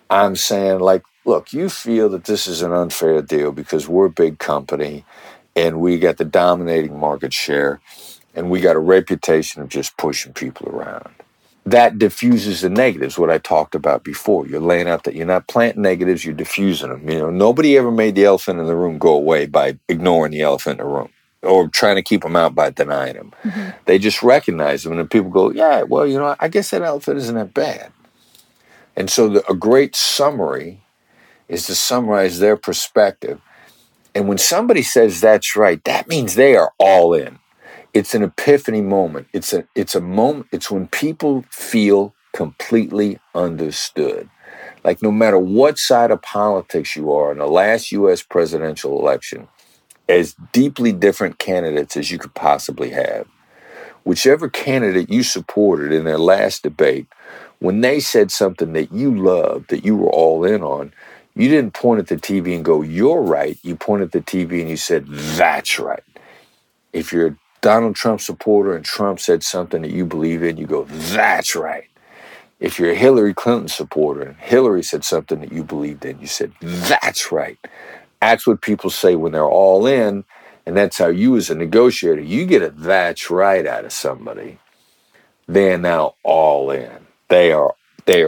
I'm saying, like, look, you feel that this is an unfair deal because we're a big company and we got the dominating market share. And we got a reputation of just pushing people around. That diffuses the negatives, what I talked about before. You're laying out that you're not planting negatives, you're diffusing them. You know, nobody ever made the elephant in the room go away by ignoring the elephant in the room or trying to keep them out by denying them. Mm-hmm. They just recognize them, and then people go, yeah, well, you know, I guess that elephant isn't that bad. And so a great summary is to summarize their perspective. And when somebody says that's right, that means they are all in. It's an epiphany moment. It's a moment. It's when people feel completely understood. Like, no matter what side of politics you are, in the last U.S. presidential election, as deeply different candidates as you could possibly have, whichever candidate you supported in their last debate, when they said something that you loved, that you were all in on, you didn't point at the TV and go, you're right. You pointed at the TV and you said, that's right. If you're a Donald Trump supporter and Trump said something that you believe in, you go, that's right. If you're a Hillary Clinton supporter and Hillary said something that you believed in, you said, that's right. That's what people say when they're all in. And that's how you, as a negotiator, you get a that's right out of somebody. They're now all in. They are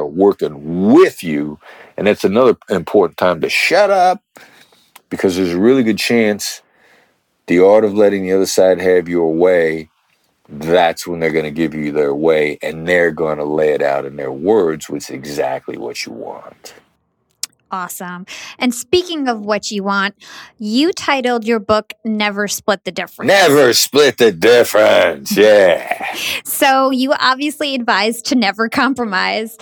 working with you. And that's another important time to shut up, because there's a really good chance the art of letting the other side have your way, that's when they're going to give you their way, and they're going to lay it out in their words, which is exactly what you want. Awesome. And speaking of what you want, you titled your book, Never Split the Difference. Never Split the Difference, yeah. So you obviously advise to never compromise.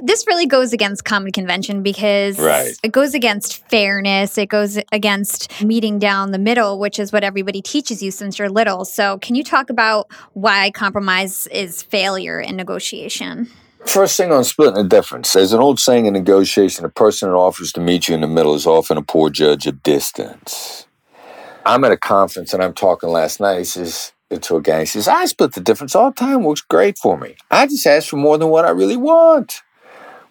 This really goes against common convention because It goes against fairness. It goes against meeting down the middle, which is what everybody teaches you since you're little. So can you talk about why compromise is failure in negotiation? First thing on splitting the difference, there's an old saying in negotiation, the person that offers to meet you in the middle is often a poor judge of distance. I'm at a conference and I'm talking last night. He says to a guy, he says, I split the difference all the time. Works great for me. I just ask for more than what I really want.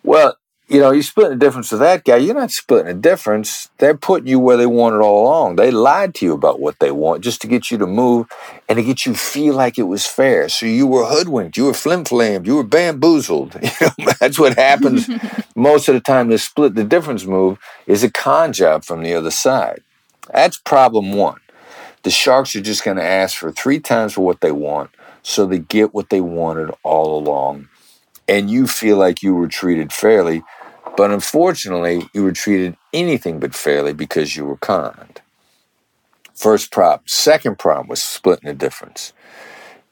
Well, you know, you're splitting the difference with that guy. You're not splitting the difference. They're putting you where they want it all along. They lied to you about what they want just to get you to move and to get you feel like it was fair. So you were hoodwinked. You were flim-flammed. You were bamboozled. You know, that's what happens most of the time. The split the difference move is a con job from the other side. That's problem one. The sharks are just going to ask for 3 times for what they want, so they get what they wanted all along. And you feel like you were treated fairly, but unfortunately, you were treated anything but fairly because you were conned. First problem. Second problem was splitting the difference.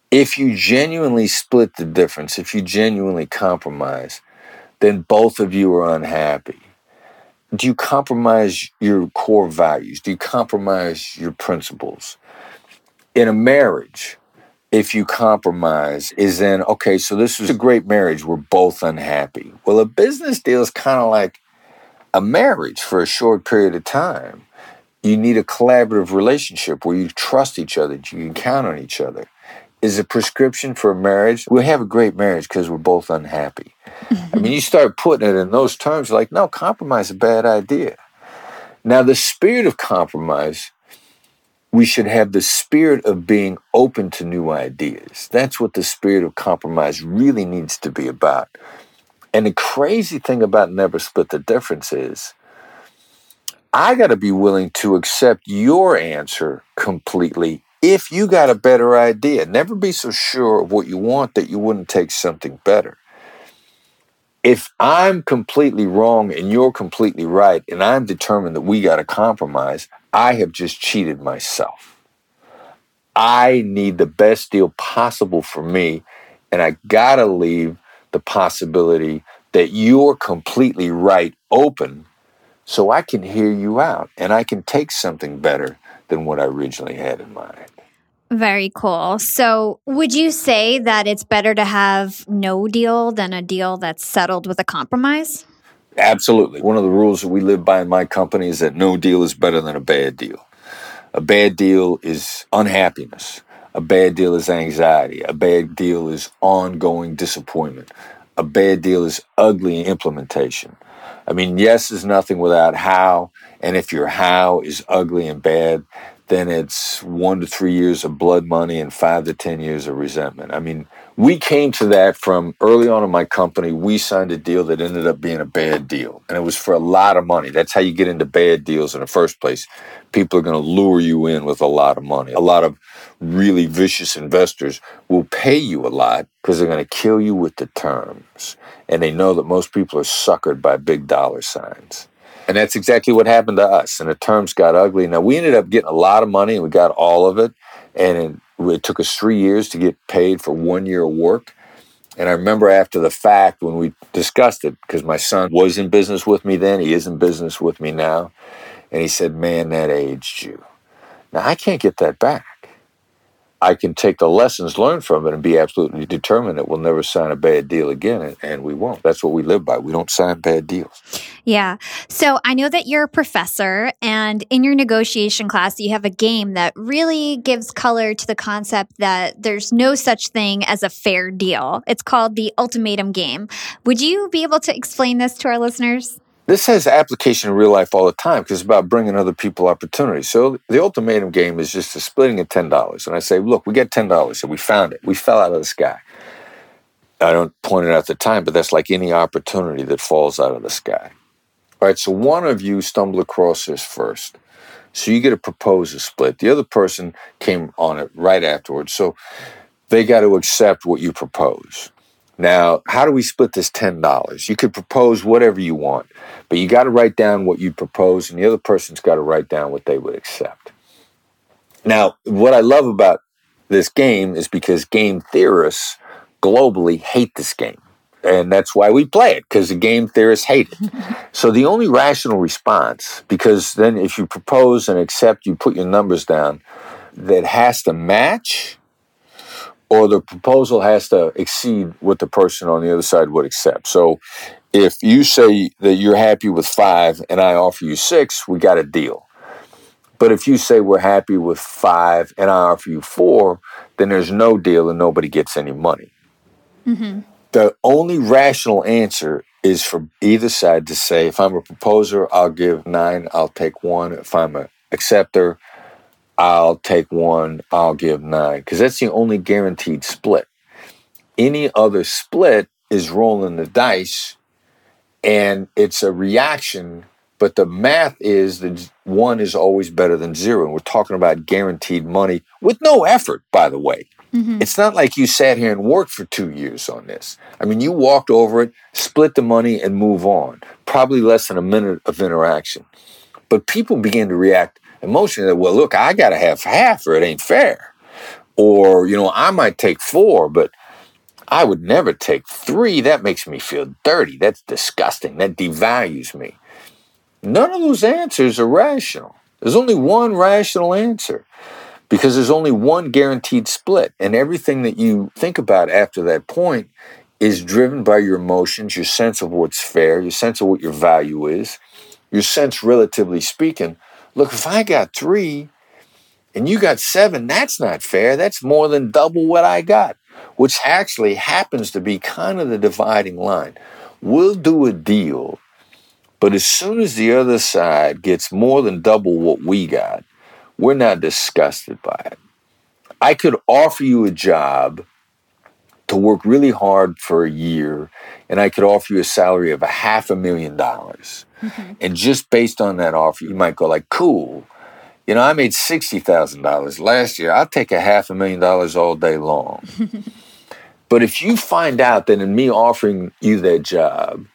If you genuinely split the difference, if you genuinely compromise, then both of you are unhappy. Do you compromise your core values? Do you compromise your principles? In a marriage, if you compromise, is then, okay, so this is a great marriage. We're both unhappy. Well, a business deal is kind of like a marriage for a short period of time. You need a collaborative relationship where you trust each other, that you can count on each other. Is a prescription for a marriage, we have a great marriage because we're both unhappy. I mean, you start putting it in those terms, like, no, compromise is a bad idea. Now, the spirit of compromise, we should have the spirit of being open to new ideas. That's what the spirit of compromise really needs to be about. And the crazy thing about Never Split the Difference is, I got to be willing to accept your answer completely if you got a better idea. Never be so sure of what you want that you wouldn't take something better. If I'm completely wrong and you're completely right, and I'm determined that we got to compromise, I have just cheated myself. I need the best deal possible for me, and I got to leave the possibility that you're completely right open, so I can hear you out and I can take something better than what I originally had in mind. Very cool. So would you say that it's better to have no deal than a deal that's settled with a compromise? Absolutely. One of the rules that we live by in my company is that no deal is better than a bad deal. A bad deal is unhappiness. A bad deal is anxiety. A bad deal is ongoing disappointment. A bad deal is ugly implementation. I mean, yes is nothing without how, and if your how is ugly and bad, then it's 1 to 3 years of blood money and 5 to 10 years of resentment. I mean, we came to that from early on in my company. We signed a deal that ended up being a bad deal, and it was for a lot of money. That's how you get into bad deals in the first place. People are going to lure you in with a lot of money. A lot of really vicious investors will pay you a lot because they're going to kill you with the terms. And they know that most people are suckered by big dollar signs. And that's exactly what happened to us. And the terms got ugly. Now, we ended up getting a lot of money, and we got all of it. And it took us 3 years to get paid for 1 year of work. And I remember after the fact when we discussed it, because my son was in business with me then. He is in business with me now. And he said, man, that aged you. Now, I can't get that back. I can take the lessons learned from it and be absolutely determined that we'll never sign a bad deal again, and we won't. That's what we live by. We don't sign bad deals. Yeah. So I know that you're a professor, and in your negotiation class, you have a game that really gives color to the concept that there's no such thing as a fair deal. It's called the ultimatum game. Would you be able to explain this to our listeners? This has application in real life all the time because it's about bringing other people opportunities. So the ultimatum game is just the splitting of $10. And I say, look, we got $10 and we found it. We fell out of the sky. I don't point it out at the time, but that's like any opportunity that falls out of the sky. All right, so one of you stumbled across this first. So you get to propose a split. The other person came on it right afterwards. So they got to accept what you propose. Now, how do we split this $10? You could propose whatever you want, but you got to write down what you propose, and the other person's got to write down what they would accept. Now, what I love about this game is because game theorists globally hate this game, and that's why we play it, because the game theorists hate it. So the only rational response, because then if you propose and accept, you put your numbers down, that has to match, or the proposal has to exceed what the person on the other side would accept. So if you say that you're happy with 5 and I offer you 6, we got a deal. But if you say we're happy with 5 and I offer you 4, then there's no deal and nobody gets any money. Mm-hmm. The only rational answer is for either side to say, if I'm a proposer, I'll give 9, I'll take 1. If I'm an acceptor, I'll take 1, I'll give 9, because that's the only guaranteed split. Any other split is rolling the dice, and it's a reaction, but the math is that 1 is always better than 0, and we're talking about guaranteed money with no effort, by the way. Mm-hmm. It's not like you sat here and worked for 2 years on this. I mean, you walked over it, split the money, and move on. Probably less than a minute of interaction. But people began to react emotionally, that, well, look, I got to have half or it ain't fair. Or, you know, I might take 4, but I would never take 3. That makes me feel dirty. That's disgusting. That devalues me. None of those answers are rational. There's only one rational answer because there's only one guaranteed split. And everything that you think about after that point is driven by your emotions, your sense of what's fair, your sense of what your value is, your sense, relatively speaking, Look, if I got 3 and you got 7, that's not fair. That's more than double what I got, which actually happens to be kind of the dividing line. We'll do a deal, but as soon as the other side gets more than double what we got, we're not disgusted by it. I could offer you a job to work really hard for a year, and I could offer you a salary of $500,000. Mm-hmm. And just based on that offer, you might go like, cool. You know, I made $60,000 last year. I'll take $500,000 all day long. But if you find out that in me offering you that job,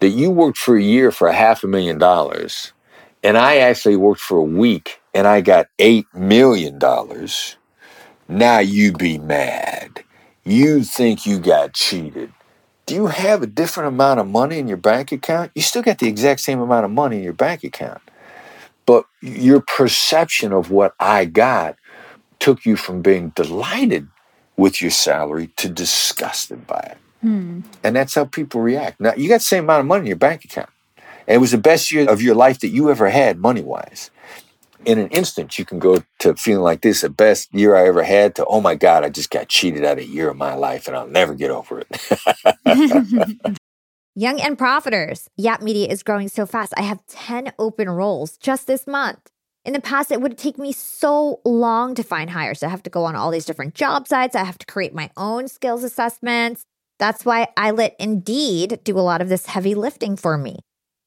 that you worked for a year for $500,000, and I actually worked for a week and I got $8 million, now you'd be mad. You think you got cheated. Do you have a different amount of money in your bank account? You still got the exact same amount of money in your bank account. But your perception of what I got took you from being delighted with your salary to disgusted by it. Hmm. And that's how people react. Now, you got the same amount of money in your bank account. And it was the best year of your life that you ever had money-wise. In an instant, you can go to feeling like this, the best year I ever had, to, oh my God, I just got cheated out of a year of my life and I'll never get over it. Young and Profiters. Yap Media is growing so fast. I have 10 open roles just this month. In the past, it would take me so long to find hires. I have to go on all these different job sites. I have to create my own skills assessments. That's why I let Indeed do a lot of this heavy lifting for me.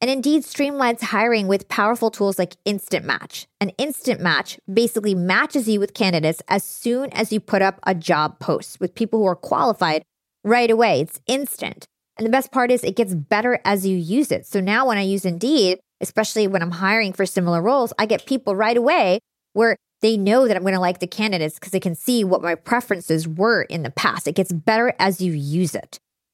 And Indeed streamlines hiring with powerful tools like Instant Match. An Instant Match basically matches you with candidates as soon as you put up a job post with people who are qualified right away. It's instant. And the best part is it gets better as you use it. So now when I use Indeed, especially when I'm hiring for similar roles, I get people right away where they know that I'm going to like the candidates because they can see what my preferences were in the past. It gets better as you use it.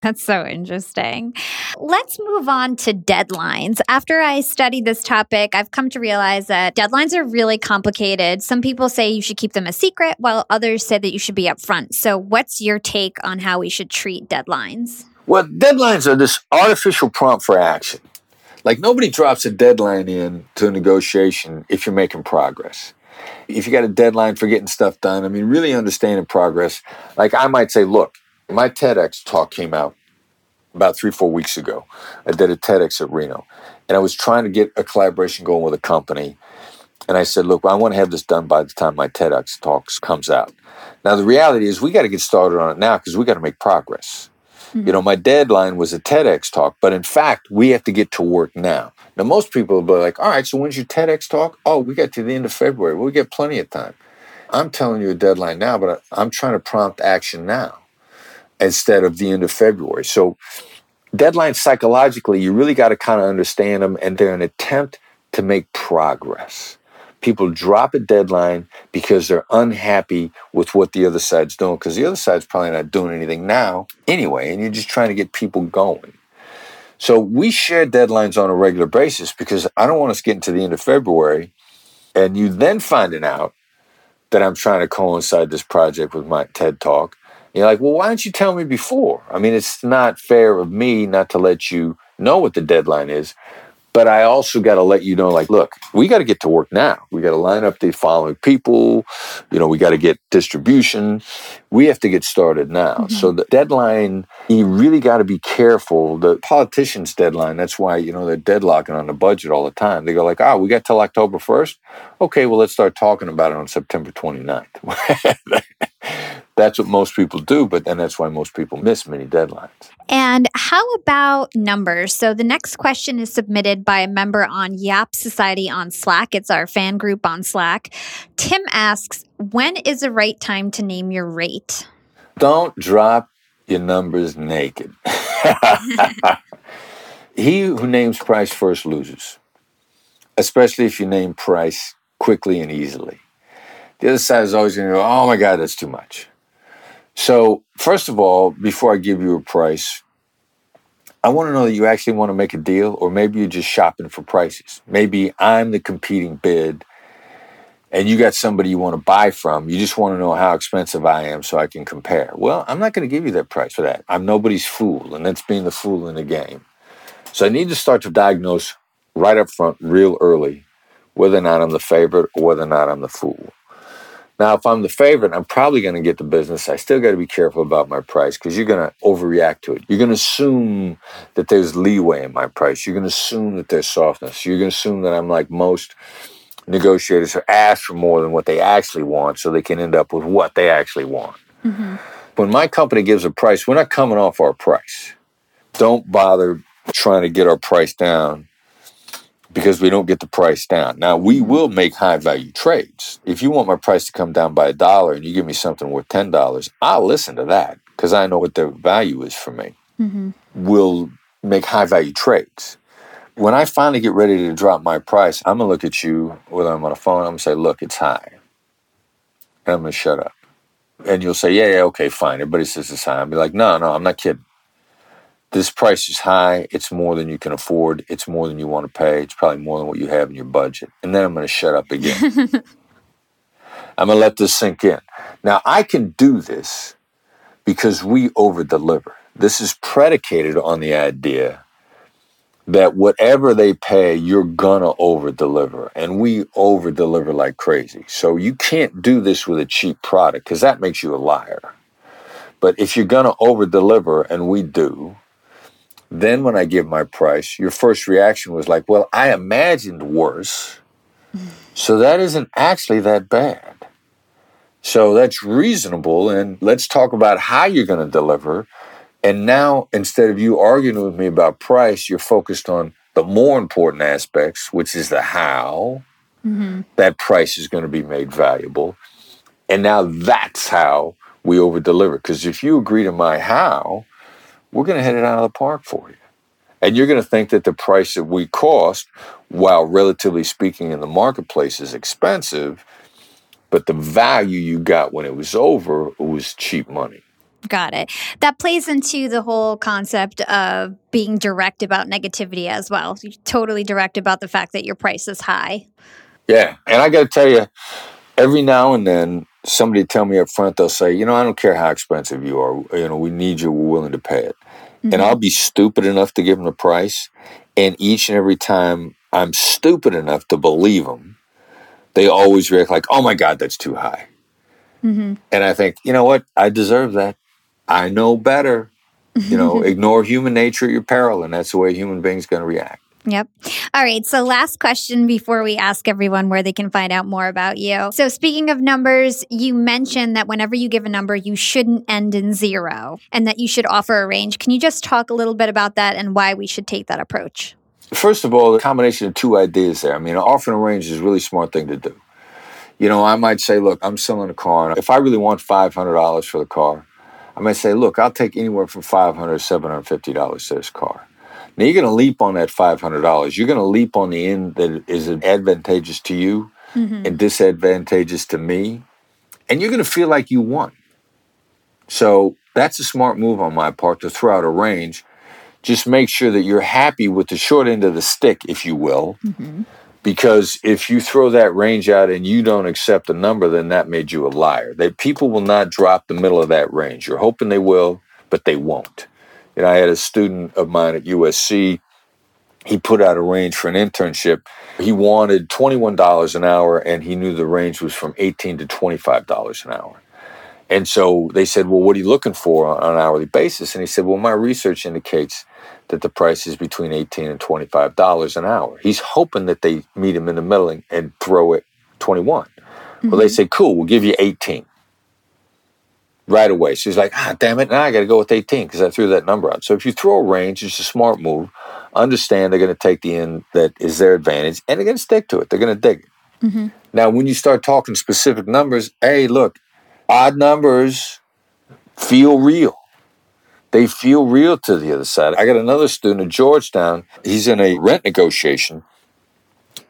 That's so interesting. Let's move on to deadlines. After I studied this topic, I've come to realize that deadlines are really complicated. Some people say you should keep them a secret, while others say that you should be upfront. So what's your take on how we should treat deadlines? Well, deadlines are this artificial prompt for action. Like, nobody drops a deadline in to a negotiation if you're making progress. If you got a deadline for getting stuff done, I mean, really understanding progress. Like, I might say, look, my TEDx talk came out about 3-4 weeks ago. I did a TEDx at Reno, and I was trying to get a collaboration going with a company. And I said, look, I want to have this done by the time my TEDx talks comes out. Now, the reality is we got to get started on it now because we got to make progress. Mm-hmm. You know, my deadline was a TEDx talk, but in fact, we have to get to work now. Now, most people will be like, all right, so when's your TEDx talk? Oh, we got to the end of February. Well, we got plenty of time. I'm telling you a deadline now, but I'm trying to prompt action now, instead of the end of February. So deadlines psychologically, you really got to kind of understand them, and they're an attempt to make progress. People drop a deadline because they're unhappy with what the other side's doing, because the other side's probably not doing anything now anyway, and you're just trying to get people going. So we share deadlines on a regular basis because I don't want us getting to the end of February and you then finding out that I'm trying to coincide this project with my TED Talk. You're like, well, why didn't you tell me before? I mean, it's not fair of me not to let you know what the deadline is, but I also got to let you know, like, look, we got to get to work now. We got to line up the following people. You know, we got to get distribution. We have to get started now. Mm-hmm. So the deadline, you really got to be careful. The politician's deadline, that's why, you know, they're deadlocking on the budget all the time. They go like, oh, we got till October 1st. Okay, well, let's start talking about it on September 29th. That's what most people do, but then that's why most people miss many deadlines. And how about numbers? So the next question is submitted by a member on Yap Society on Slack. It's our fan group on Slack. Tim asks, when is the right time to name your rate? Don't drop your numbers naked. He who names price first loses, especially if you name price quickly and easily. The other side is always going to go, oh my God, that's too much. So first of all, before I give you a price, I want to know that you actually want to make a deal, or maybe you're just shopping for prices. Maybe I'm the competing bid and you got somebody you want to buy from. You just want to know how expensive I am so I can compare. Well, I'm not going to give you that price for that. I'm nobody's fool, and that's being the fool in the game. So I need to start to diagnose right up front, real early, whether or not I'm the favorite or whether or not I'm the fool. Now, if I'm the favorite, I'm probably going to get the business. I still got to be careful about my price because you're going to overreact to it. You're going to assume that there's leeway in my price. You're going to assume that there's softness. You're going to assume that I'm like most negotiators who ask for more than what they actually want so they can end up with what they actually want. Mm-hmm. When my company gives a price, we're not coming off our price. Don't bother trying to get our price down, because we don't get the price down. Now, we will make high-value trades. If you want my price to come down by $1 and you give me something worth $10, I'll listen to that because I know what the value is for me. Mm-hmm. We'll make high-value trades. When I finally get ready to drop my price, I'm going to look at you, whether I'm on a phone, I'm going to say, look, it's high. And I'm going to shut up. And you'll say, yeah, okay, fine. Everybody says it's high. I'll be like, no, I'm not kidding. This price is high. It's more than you can afford. It's more than you want to pay. It's probably more than what you have in your budget. And then I'm going to shut up again. I'm going to let this sink in. Now, I can do this because we over-deliver. This is predicated on the idea that whatever they pay, you're going to over-deliver. And we over-deliver like crazy. So you can't do this with a cheap product because that makes you a liar. But if you're going to over-deliver, and we do, then when I give my price, your first reaction was like, well, I imagined worse, so that isn't actually that bad. So that's reasonable, and let's talk about how you're going to deliver. And now, instead of you arguing with me about price, you're focused on the more important aspects, which is the how that price is going to be made valuable. And now that's how we over-deliver, because if you agree to my how, we're going to hit it out of the park for you. And you're going to think that the price that we cost, while relatively speaking in the marketplace, is expensive, but the value you got when it was over was cheap money. Got it. That plays into the whole concept of being direct about negativity as well. You're totally direct about the fact that your price is high. Yeah. And I got to tell you, every now and then, somebody tell me up front, they'll say, you know, I don't care how expensive you are. You know, we need you. We're willing to pay it. Mm-hmm. And I'll be stupid enough to give them a price. And each and every time I'm stupid enough to believe them, they always react like, oh, my God, that's too high. Mm-hmm. And I think, you know what? I deserve that. I know better. You know, ignore human nature at your peril. And that's the way a human being's going to react. Yep. All right. So last question before we ask everyone where they can find out more about you. So speaking of numbers, you mentioned that whenever you give a number, you shouldn't end in zero and that you should offer a range. Can you just talk a little bit about that and why we should take that approach? First of all, the combination of two ideas there. I mean, offering a range is a really smart thing to do. You know, I might say, look, I'm selling a car. And if I really want $500 for the car, I might say, look, I'll take anywhere from $500 to $750 to this car. Now, you're going to leap on that $500. You're going to leap on the end that is advantageous to you and disadvantageous to me. And you're going to feel like you won. So that's a smart move on my part to throw out a range. Just make sure that you're happy with the short end of the stick, if you will. Mm-hmm. Because if you throw that range out and you don't accept the number, then that made you a liar. People will not drop the middle of that range. You're hoping they will, but they won't. You know, I had a student of mine at USC. He put out a range for an internship. He wanted $21 an hour, and he knew the range was from $18 to $25 an hour. And so they said, well, what are you looking for on an hourly basis? And he said, well, my research indicates that the price is between $18 and $25 an hour. He's hoping that they meet him in the middle and throw it $21. Mm-hmm. Well, they say, cool, we'll give you $18 right away. So he's like, damn it, now I got to go with $18 because I threw that number out. So if you throw a range, it's a smart move. Understand they're going to take the end that is their advantage, and they're going to stick to it. They're going to dig it. Mm-hmm. Now, when you start talking specific numbers, hey, look, odd numbers feel real. They feel real to the other side. I got another student at Georgetown. He's in a rent negotiation,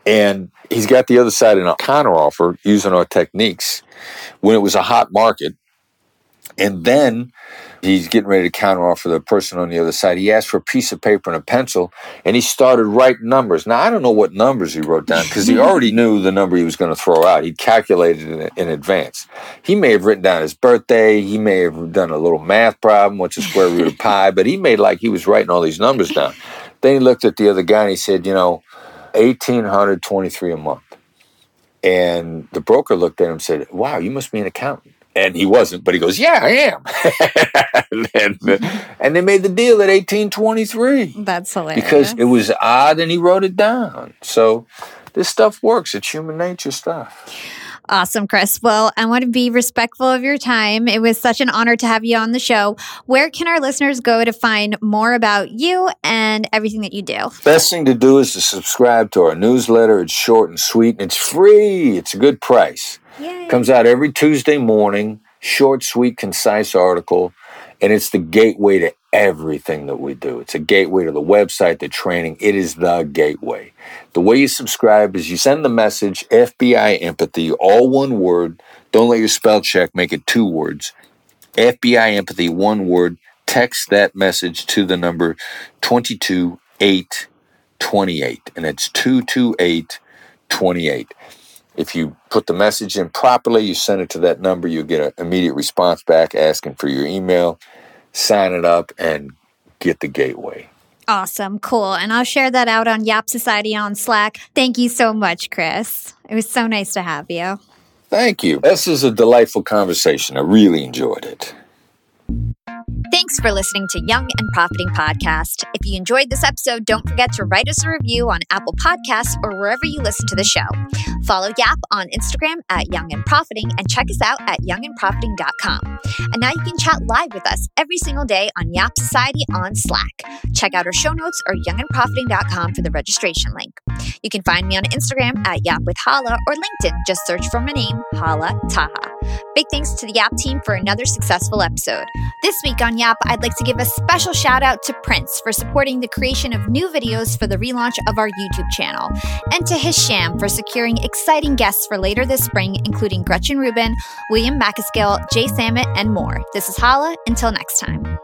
and he's got the other side in a counteroffer using our techniques when it was a hot market. And then he's getting ready to counteroffer the person on the other side. He asked for a piece of paper and a pencil, and he started writing numbers. Now, I don't know what numbers he wrote down because he already knew the number he was going to throw out. He calculated it in advance. He may have written down his birthday. He may have done a little math problem, what's the square root of pi, but he made like he was writing all these numbers down. Then he looked at the other guy, and he said, you know, $1,823 a month. And the broker looked at him and said, wow, you must be an accountant. And he wasn't, but he goes, yeah, I am. and they made the deal at $18.23. That's hilarious. Because it was odd and he wrote it down. So this stuff works. It's human nature stuff. Awesome, Chris. Well, I want to be respectful of your time. It was such an honor to have you on the show. Where can our listeners go to find more about you and everything that you do? Best thing to do is to subscribe to our newsletter. It's short and sweet, and it's free. It's a good price. Yay. Comes out every Tuesday morning, short, sweet, concise article, and it's the gateway to everything that we do. It's a gateway to the website, the training. It is the gateway. The way you subscribe is you send the message, FBI empathy, all one word. Don't let your spell check make it two words. FBI empathy, one word. Text that message to the number 22828, and it's 22828. If you put the message in properly, you send it to that number, you get an immediate response back asking for your email, sign it up, and get the gateway. Awesome. Cool. And I'll share that out on Yap Society on Slack. Thank you so much, Chris. It was so nice to have you. Thank you. This is a delightful conversation. I really enjoyed it. Thanks for listening to Young and Profiting Podcast. If you enjoyed this episode, don't forget to write us a review on Apple Podcasts or wherever you listen to the show. Follow Yap on Instagram at Young and Profiting and check us out at youngandprofiting.com. And now you can chat live with us every single day on Yap Society on Slack. Check out our show notes or youngandprofiting.com for the registration link. You can find me on Instagram at Yap with Hala or LinkedIn. Just search for my name, Hala Taha. Big thanks to the Yap team for another successful episode. This week on Yap, I'd like to give a special shout out to Prince for supporting the creation of new videos for the relaunch of our YouTube channel, and to Hisham for securing exciting guests for later this spring, including Gretchen Rubin, William Macaskill, Jay Samet, and more. This is Hala. Until next time.